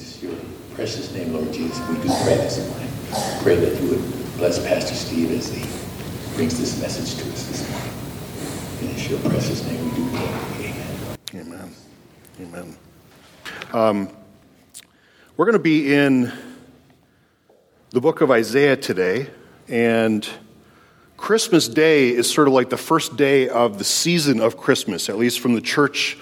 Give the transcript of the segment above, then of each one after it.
It's your precious name, Lord Jesus, we do pray this morning. Pray that you would bless Pastor Steve as he brings this message to us this morning. And it's your precious name we do pray. Amen. Amen. We're going to be in the book of Isaiah today, and Christmas Day is sort of like the first day of the season of Christmas, at least from the church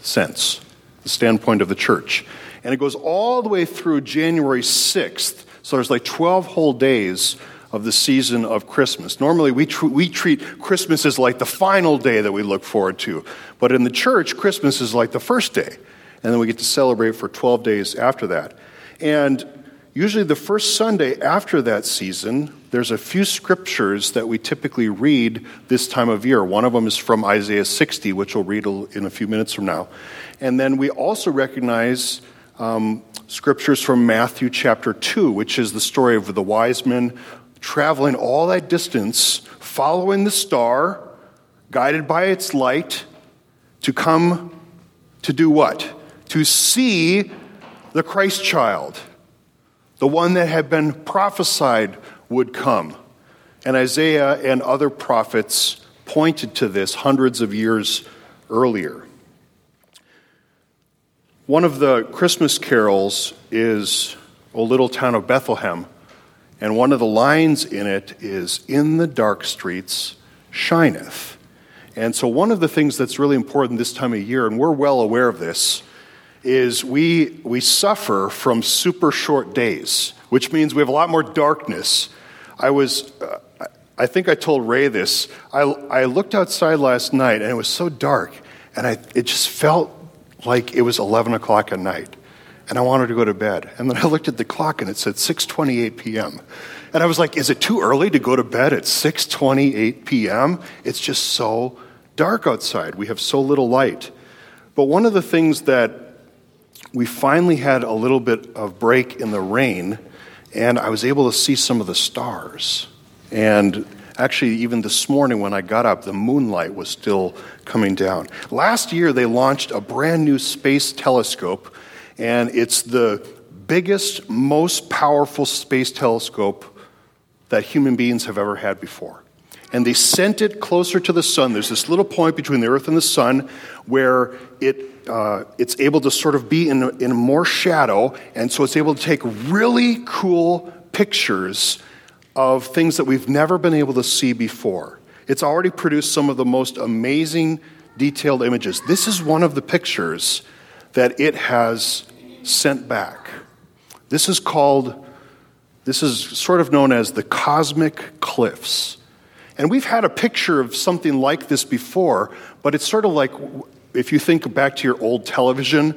sense, the standpoint of the church. And it goes all the way through January 6th, so there's like 12 whole days of the season of Christmas. Normally, we treat Christmas as like the final day that we look forward to. But in the church, Christmas is like the first day. And then we get to celebrate for 12 days after that. And usually the first Sunday after that season, there's a few scriptures that we typically read this time of year. One of them is from Isaiah 60, which we'll read in a few minutes from now. And then we also recognize scriptures from Matthew chapter 2, which is the story of the wise men traveling all that distance, following the star, guided by its light, to come to do what? To see the Christ child, the one that had been prophesied would come. And Isaiah and other prophets pointed to this hundreds of years earlier. One of the Christmas carols is O Little Town of Bethlehem, and one of the lines in it is, "In the dark streets shineth." And so one of the things that's really important this time of year, and we're well aware of this, is we suffer from super short days, which means we have a lot more darkness. I think I told Ray this. I looked outside last night, and it was so dark, and it just felt like it was 11 o'clock at night. And I wanted to go to bed. And then I looked at the clock and it said 6:28 p.m. And I was like, is it too early to go to bed at 6:28 p.m.? It's just so dark outside. We have so little light. But one of the things that we finally had a little bit of break in the rain, and I was able to see some of the stars. And actually, even this morning when I got up, the moonlight was still coming down. Last year, they launched a brand new space telescope, and it's the biggest, most powerful space telescope that human beings have ever had before. And they sent it closer to the sun. There's this little point between the Earth and the sun where it's able to sort of be in more shadow, and so it's able to take really cool pictures of things that we've never been able to see before. It's already produced some of the most amazing detailed images. This is one of the pictures that it has sent back. This is sort of known as the Cosmic Cliffs. And we've had a picture of something like this before, but it's sort of like, if you think back to your old television,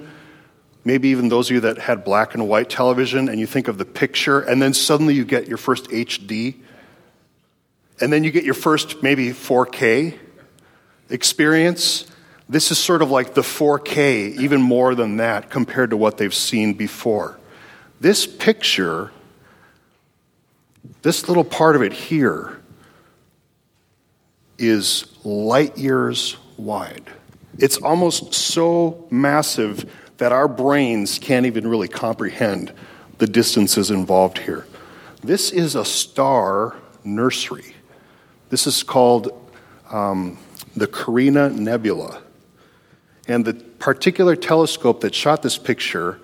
maybe even those of you that had black and white television, and you think of the picture, and then suddenly you get your first HD, and then you get your first maybe 4K experience. This is sort of like the 4K, even more than that, compared to what they've seen before. This picture, this little part of it here, is light years wide. It's almost so massive that our brains can't even really comprehend the distances involved here. This is a star nursery. This is called the Carina Nebula. And the particular telescope that shot this picture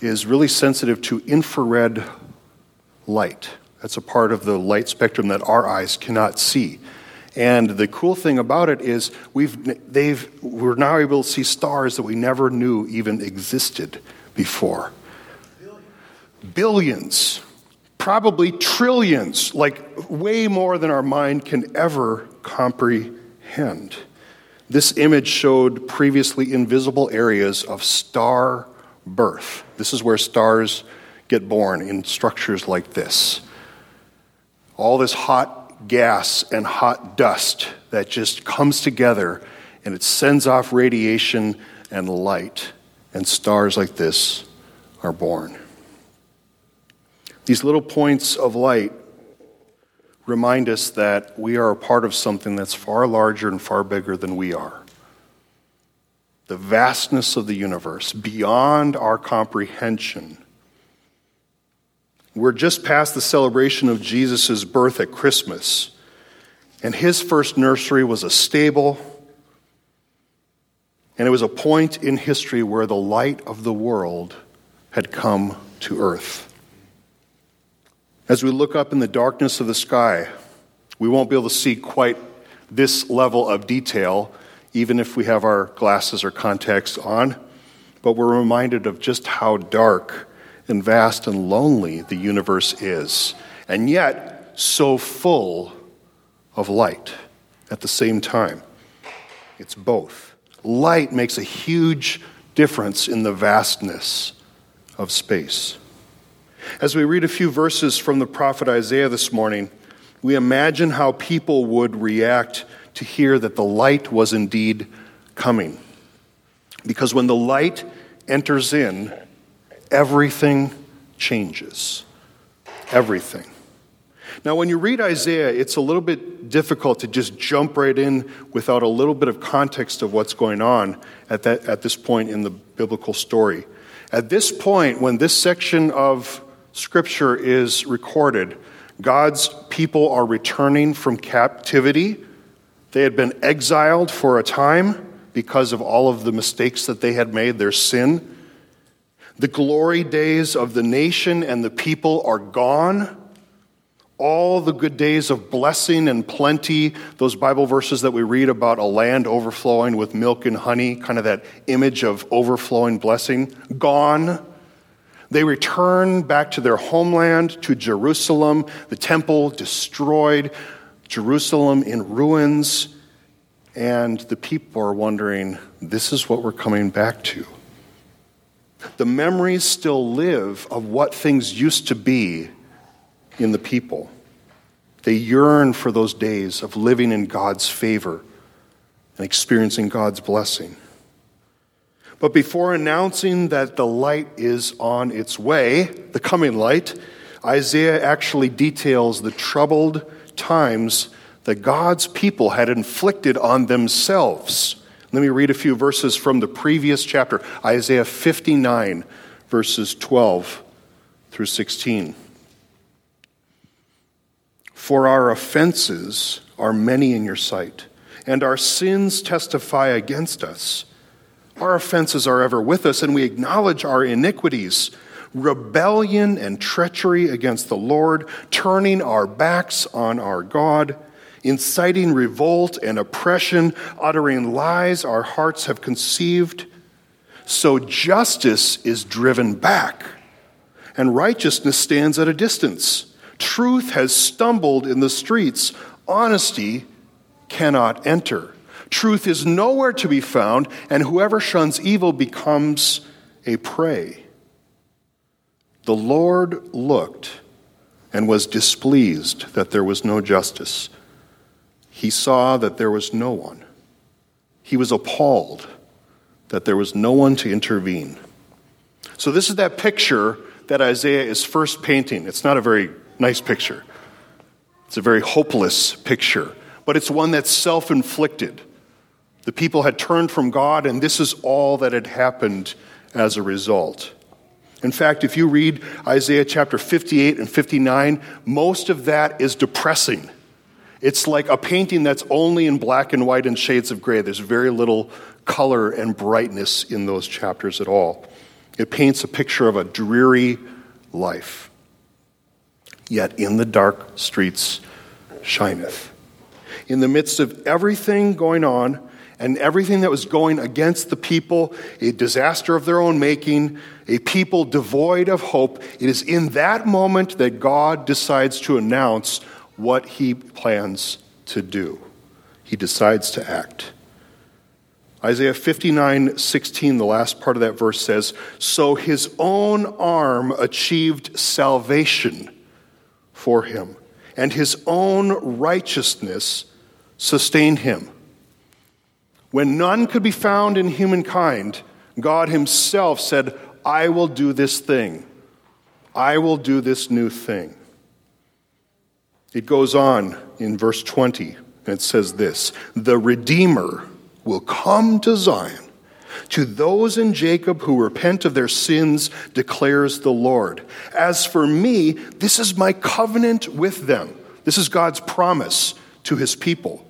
is really sensitive to infrared light. That's a part of the light spectrum that our eyes cannot see. And the cool thing about it is we're now able to see stars that we never knew even existed before. Billions, probably trillions, like way more than our mind can ever comprehend. This image showed previously invisible areas of star birth. This is where stars get born, in structures like this. All this hot gas and hot dust that just comes together, and it sends off radiation and light, and stars like this are born. These little points of light remind us that we are a part of something that's far larger and far bigger than we are. the vastness of the universe, beyond our comprehension. We're just past the celebration of Jesus' birth at Christmas, and his first nursery was a stable, and it was a point in history where the light of the world had come to earth. As we look up in the darkness of the sky, we won't be able to see quite this level of detail, even if we have our glasses or contacts on, but we're reminded of just how dark and vast and lonely the universe is, and yet so full of light at the same time. It's both. Light makes a huge difference in the vastness of space. As we read a few verses from the prophet Isaiah this morning, we imagine how people would react to hear that the light was indeed coming. Because when the light enters in, everything changes. Everything. Now, when you read Isaiah, it's a little bit difficult to just jump right in without a little bit of context of what's going on at this point in the biblical story. At this point, when this section of Scripture is recorded, God's people are returning from captivity. They had been exiled for a time because of all of the mistakes that they had made, their sin. The glory days of the nation and the people are gone. All the good days of blessing and plenty, those Bible verses that we read about a land overflowing with milk and honey, kind of that image of overflowing blessing, gone. They return back to their homeland, to Jerusalem, the temple destroyed, Jerusalem in ruins, and the people are wondering, this is what we're coming back to. The memories still live of what things used to be in the people. They yearn for those days of living in God's favor and experiencing God's blessing. But before announcing that the light is on its way, the coming light, Isaiah actually details the troubled times that God's people had inflicted on themselves. Let me read a few verses from the previous chapter, Isaiah 59, verses 12 through 16. For our offenses are many in your sight, and our sins testify against us. Our offenses are ever with us, and we acknowledge our iniquities. Rebellion and treachery against the Lord, turning our backs on our God, inciting revolt and oppression, uttering lies our hearts have conceived. So justice is driven back, and righteousness stands at a distance. Truth has stumbled in the streets. Honesty cannot enter. Truth is nowhere to be found, and whoever shuns evil becomes a prey. The Lord looked and was displeased that there was no justice. He saw that there was no one. He was appalled that there was no one to intervene. So this is that picture that Isaiah is first painting. It's not a very nice picture. It's a very hopeless picture, but it's one that's self-inflicted. The people had turned from God, and this is all that had happened as a result. In fact, if you read Isaiah chapter 58 and 59, most of that is depressing. It's like a painting that's only in black and white and shades of gray. There's very little color and brightness in those chapters at all. It paints a picture of a dreary life. Yet in the dark streets shineth. In the midst of everything going on and everything that was going against the people, a disaster of their own making, a people devoid of hope, it is in that moment that God decides to announce what he plans to do. He decides to act. Isaiah 59:16, the last part of that verse says, so his own arm achieved salvation for him, and his own righteousness sustained him. When none could be found in humankind, God himself said, I will do this thing. I will do this new thing. It goes on in verse 20, and it says this, the Redeemer will come to Zion To those in Jacob who repent of their sins, declares the Lord. As for me, this is my covenant with them. This is God's promise to his people.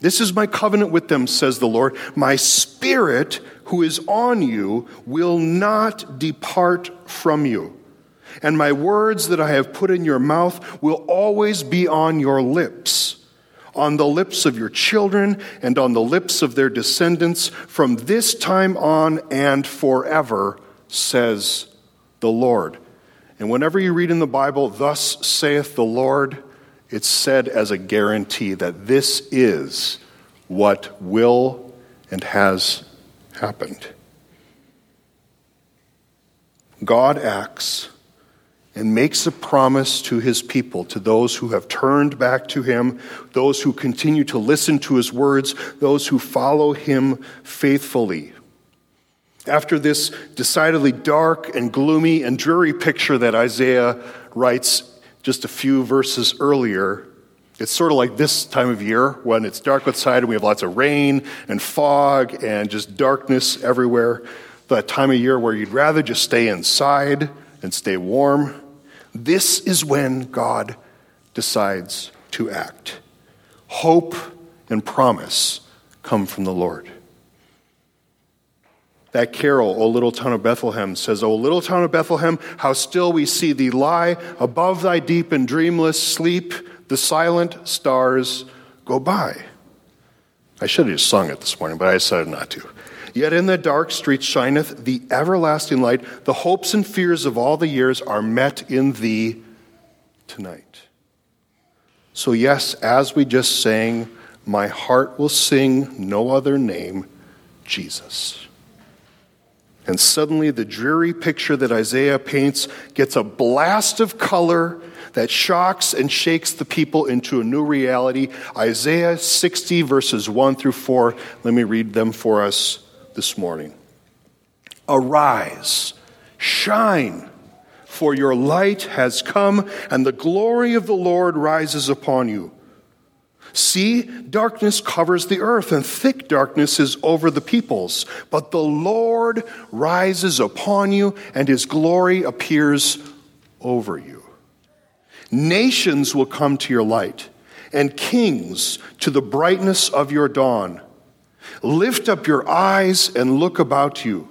This is my covenant with them, says the Lord. My spirit who is on you will not depart from you. And my words that I have put in your mouth will always be on your lips, on the lips of your children and on the lips of their descendants from this time on and forever, says the Lord. And whenever you read in the Bible, thus saith the Lord, it's said as a guarantee that this is what will and has happened. God acts and makes a promise to his people, to those who have turned back to him, those who continue to listen to his words, those who follow him faithfully. After this decidedly dark and gloomy and dreary picture that Isaiah writes just a few verses earlier, it's sort of like this time of year when it's dark outside and we have lots of rain and fog and just darkness everywhere. That time of year where you'd rather just stay inside and stay warm. This is when God decides to act. Hope and promise come from the Lord. That carol, O Little Town of Bethlehem, says, O little town of Bethlehem, how still we see thee lie. Above thy deep and dreamless sleep, the silent stars go by. I should have just sung it this morning, but I decided not to. Yet in the dark streets shineth the everlasting light. The hopes and fears of all the years are met in thee tonight. So yes, as we just sang, my heart will sing no other name, Jesus. And suddenly the dreary picture that Isaiah paints gets a blast of color that shocks and shakes the people into a new reality. Isaiah 60 verses 1 through 4. Let me read them for us this morning. Arise, shine, for your light has come, and the glory of the Lord rises upon you. See, darkness covers the earth, and thick darkness is over the peoples. But the Lord rises upon you, and his glory appears over you. Nations will come to your light, and kings to the brightness of your dawn. Lift up your eyes and look about you.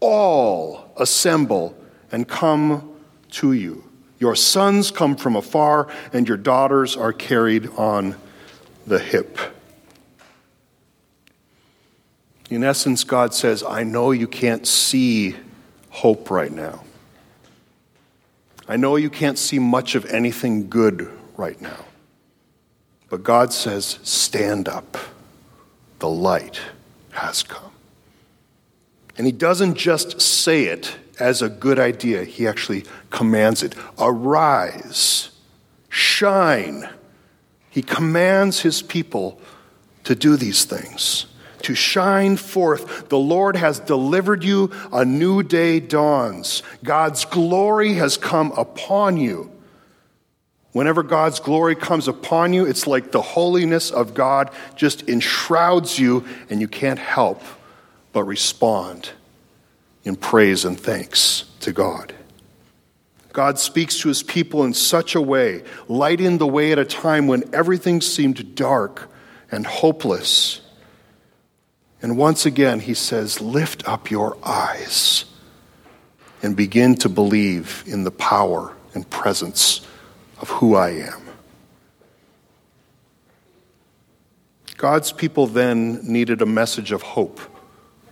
All assemble and come to you. Your sons come from afar, and your daughters are carried on the hip. In essence, God says, I know you can't see hope right now. I know you can't see much of anything good right now. But God says, stand up. The light has come. And he doesn't just say it as a good idea. He actually commands it. Arise, shine. He commands his people to do these things, to shine forth. The Lord has delivered you. A new day dawns. God's glory has come upon you. Whenever God's glory comes upon you, it's like the holiness of God just enshrouds you, and you can't help but respond in praise and thanks to God. God speaks to his people in such a way, lighting the way at a time when everything seemed dark and hopeless. And once again, he says, lift up your eyes and begin to believe in the power and presence of who I am. God's people then needed a message of hope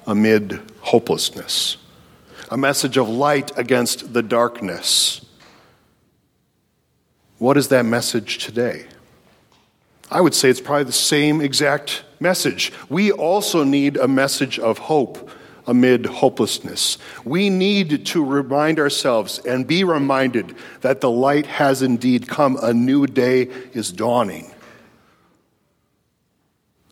amid hopelessness, a message of light against the darkness. What is that message today? I would say it's probably the same exact message. We also need a message of hope amid hopelessness. We need to remind ourselves and be reminded that the light has indeed come. A new day is dawning.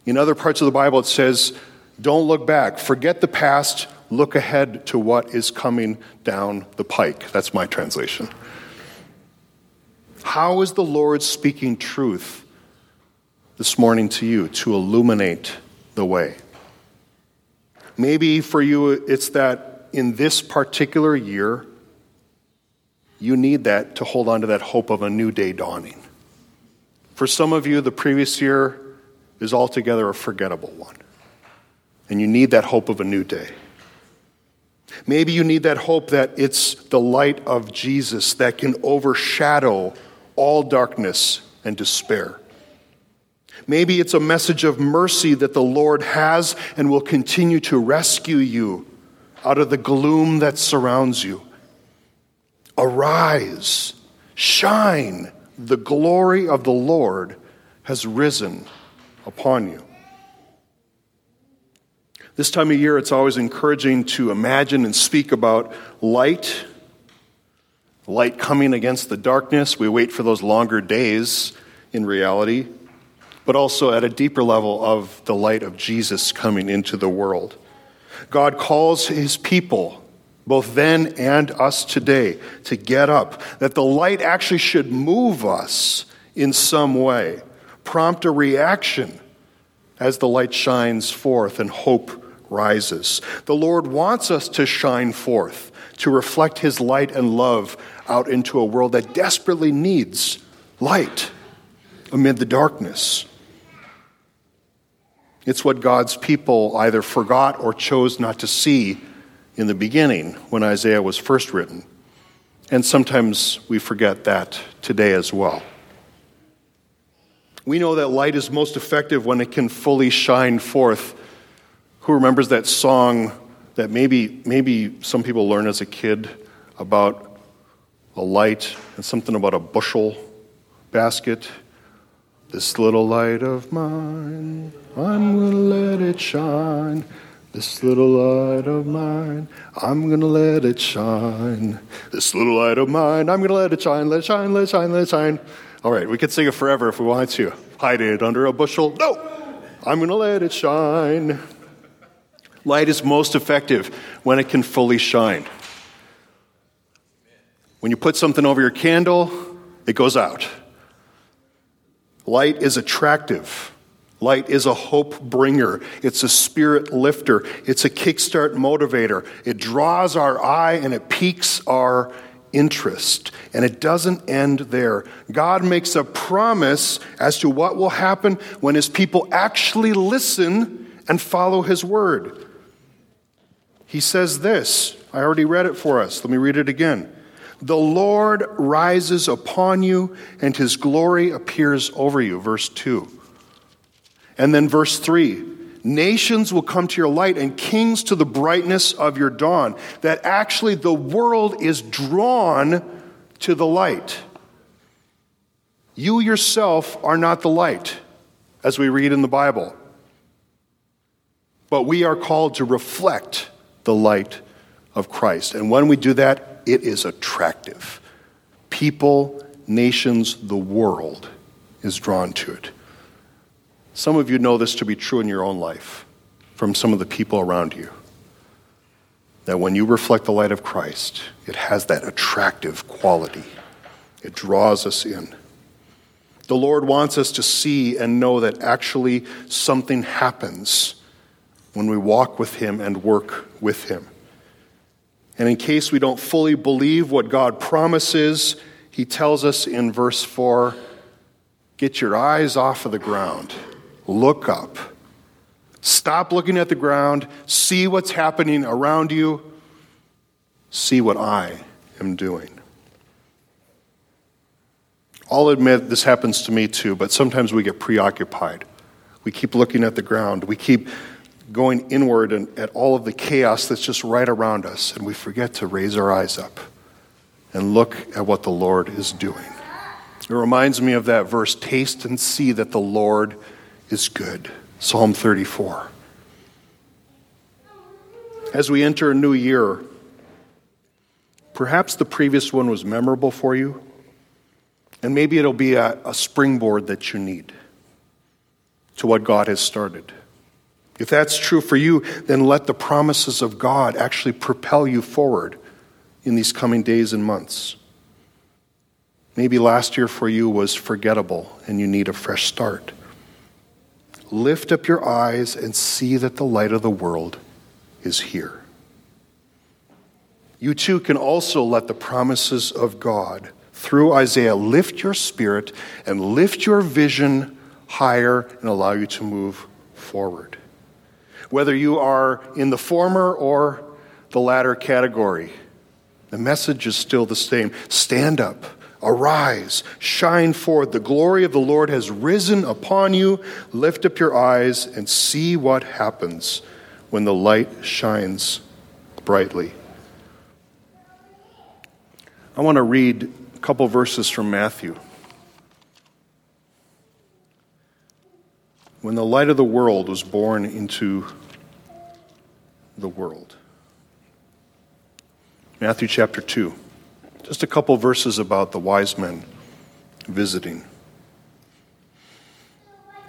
In other parts of the Bible, it says, don't look back. Forget the past. Look ahead to what is coming down the pike. That's my translation. How is the Lord speaking truth this morning to you to illuminate the way? Maybe for you, it's that in this particular year, you need that to hold on to that hope of a new day dawning. For some of you, the previous year is altogether a forgettable one, and you need that hope of a new day. Maybe you need that hope that it's the light of Jesus that can overshadow all darkness and despair. Maybe it's a message of mercy that the Lord has and will continue to rescue you out of the gloom that surrounds you. Arise, shine, the glory of the Lord has risen upon you. This time of year, it's always encouraging to imagine and speak about light coming against the darkness. We wait for those longer days in reality, but also at a deeper level of the light of Jesus coming into the world. God calls his people, both then and us today, to get up, that the light actually should move us in some way, prompt a reaction as the light shines forth and hope rises. The Lord wants us to shine forth, to reflect his light and love out into a world that desperately needs light amid the darkness. It's what God's people either forgot or chose not to see in the beginning when Isaiah was first written. And sometimes we forget that today as well. We know that light is most effective when it can fully shine forth. Who remembers that song that maybe some people learned as a kid about a light and something about a bushel basket? This little light of mine, I'm going to let it shine. This little light of mine, I'm going to let it shine. This little light of mine, I'm going to let it shine, let it shine, let it shine, let it shine. All right, we could sing it forever if we wanted to. Hide it under a bushel. No, I'm going to let it shine. Light is most effective when it can fully shine. When you put something over your candle, it goes out. Light is attractive. Light is a hope bringer. It's a spirit lifter. It's a kickstart motivator. It draws our eye and it piques our interest. And it doesn't end there. God makes a promise as to what will happen when his people actually listen and follow his word. He says this. I already read it for us. Let me read it again. The Lord rises upon you, and his glory appears over you. Verse 2. And then verse 3. Nations will come to your light and kings to the brightness of your dawn. That actually the world is drawn to the light. You yourself are not the light, as we read in the Bible. But we are called to reflect the light of Christ. And when we do that, it is attractive. People, nations, the world is drawn to it. Some of you know this to be true in your own life from some of the people around you, that when you reflect the light of Christ, it has that attractive quality. It draws us in. The Lord wants us to see and know that actually something happens when we walk with him and work with him. And in case we don't fully believe what God promises, he tells us in verse 4, get your eyes off of the ground. Look up. Stop looking at the ground. See what's happening around you. See what I am doing. I'll admit this happens to me too, but sometimes we get preoccupied. We keep looking at the ground. We keep going inward and at all of the chaos that's just right around us, and we forget to raise our eyes up and look at what the Lord is doing. It reminds me of that verse, taste and see that the Lord is good. Psalm 34. As we enter a new year, perhaps the previous one was memorable for you, and maybe it'll be a springboard that you need to what God has started. If that's true for you, then let the promises of God actually propel you forward in these coming days and months. Maybe last year for you was forgettable and you need a fresh start. Lift up your eyes and see that the light of the world is here. You too can also let the promises of God through Isaiah lift your spirit and lift your vision higher and allow you to move forward. Whether you are in the former or the latter category, the message is still the same. Stand up, arise, shine forth. The glory of the Lord has risen upon you. Lift up your eyes and see what happens when the light shines brightly. I want to read a couple verses from Matthew. When the light of the world was born into the world. Matthew chapter 2. Just a couple verses about the wise men visiting.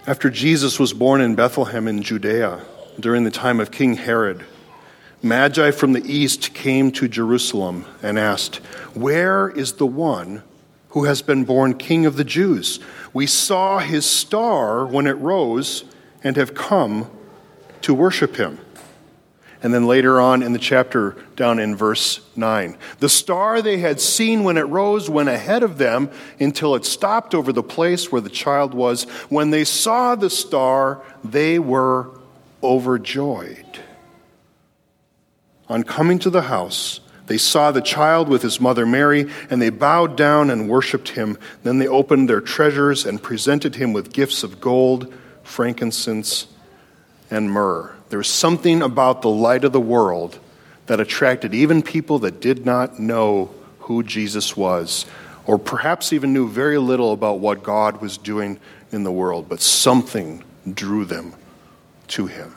After Jesus was born in Bethlehem in Judea, during the time of King Herod, Magi from the east came to Jerusalem and asked, "Where is the one who has been born King of the Jews? We saw his star when it rose and have come to worship him." And then later on in the chapter, down in verse 9, the star they had seen when it rose went ahead of them until it stopped over the place where the child was. When they saw the star, they were overjoyed. On coming to the house, they saw the child with his mother Mary, and they bowed down and worshipped him. Then they opened their treasures and presented him with gifts of gold, frankincense, and myrrh. There was something about the light of the world that attracted even people that did not know who Jesus was, or perhaps even knew very little about what God was doing in the world, but something drew them to him.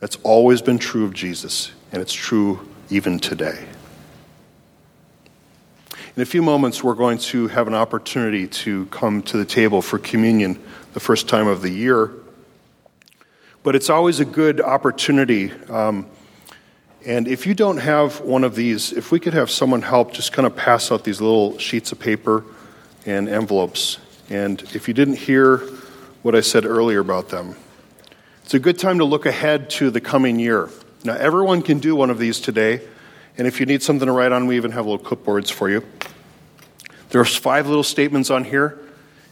That's always been true of Jesus, and it's true even today. In a few moments, we're going to have an opportunity to come to the table for communion the first time of the year. But it's always a good opportunity. And if you don't have one of these, if we could have someone help just kind of pass out these little sheets of paper and envelopes. And if you didn't hear what I said earlier about them, it's a good time to look ahead to the coming year. Now, everyone can do one of these today, and if you need something to write on, we even have little clipboards for you. There's 5 little statements on here,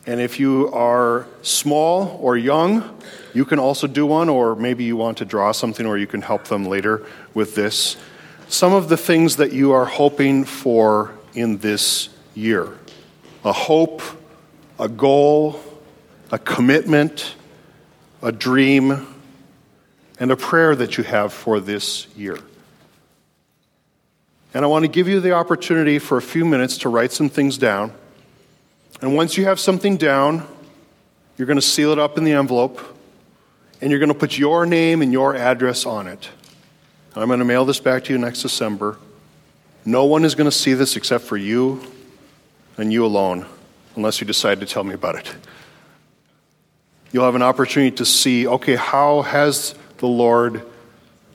and if you are small or young, you can also do one, or maybe you want to draw something, or you can help them later with this. Some of the things that you are hoping for in this year: a hope, a goal, a commitment, a dream, and a prayer that you have for this year. And I want to give you the opportunity for a few minutes to write some things down. And once you have something down, you're going to seal it up in the envelope, and you're going to put your name and your address on it. And I'm going to mail this back to you next December. No one is going to see this except for you and you alone, unless you decide to tell me about it. You'll have an opportunity to see, okay, how has the Lord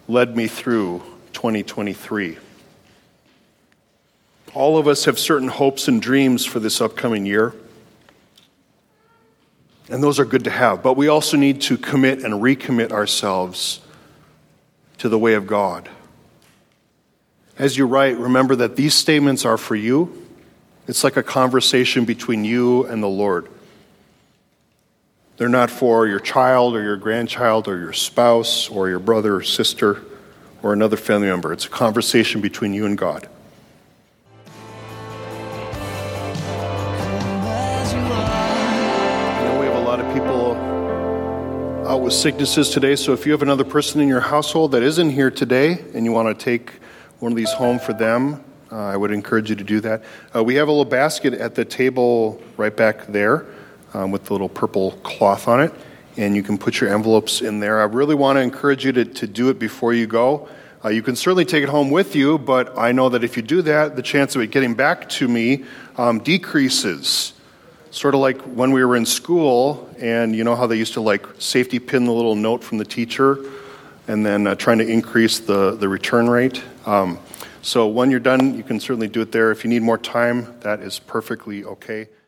led me through 2023. All of us have certain hopes and dreams for this upcoming year, and those are good to have, but we also need to commit and recommit ourselves to the way of God. As you write, remember that these statements are for you. It's like a conversation between you and the Lord. They're not for your child or your grandchild or your spouse or your brother or sister or another family member. It's a conversation between you and God. I know we have a lot of people out with sicknesses today, so if you have another person in your household that isn't here today and you want to take one of these home for them, I would encourage you to do that. We have a little basket at the table right back there. With the little purple cloth on it, and you can put your envelopes in there. I really want to encourage you to do it before you go. You can certainly take it home with you, but I know that if you do that, the chance of it getting back to me decreases. Sort of like when we were in school, and you know how they used to like safety pin the little note from the teacher, and then trying to increase the return rate. So when you're done, you can certainly do it there. If you need more time, that is perfectly okay.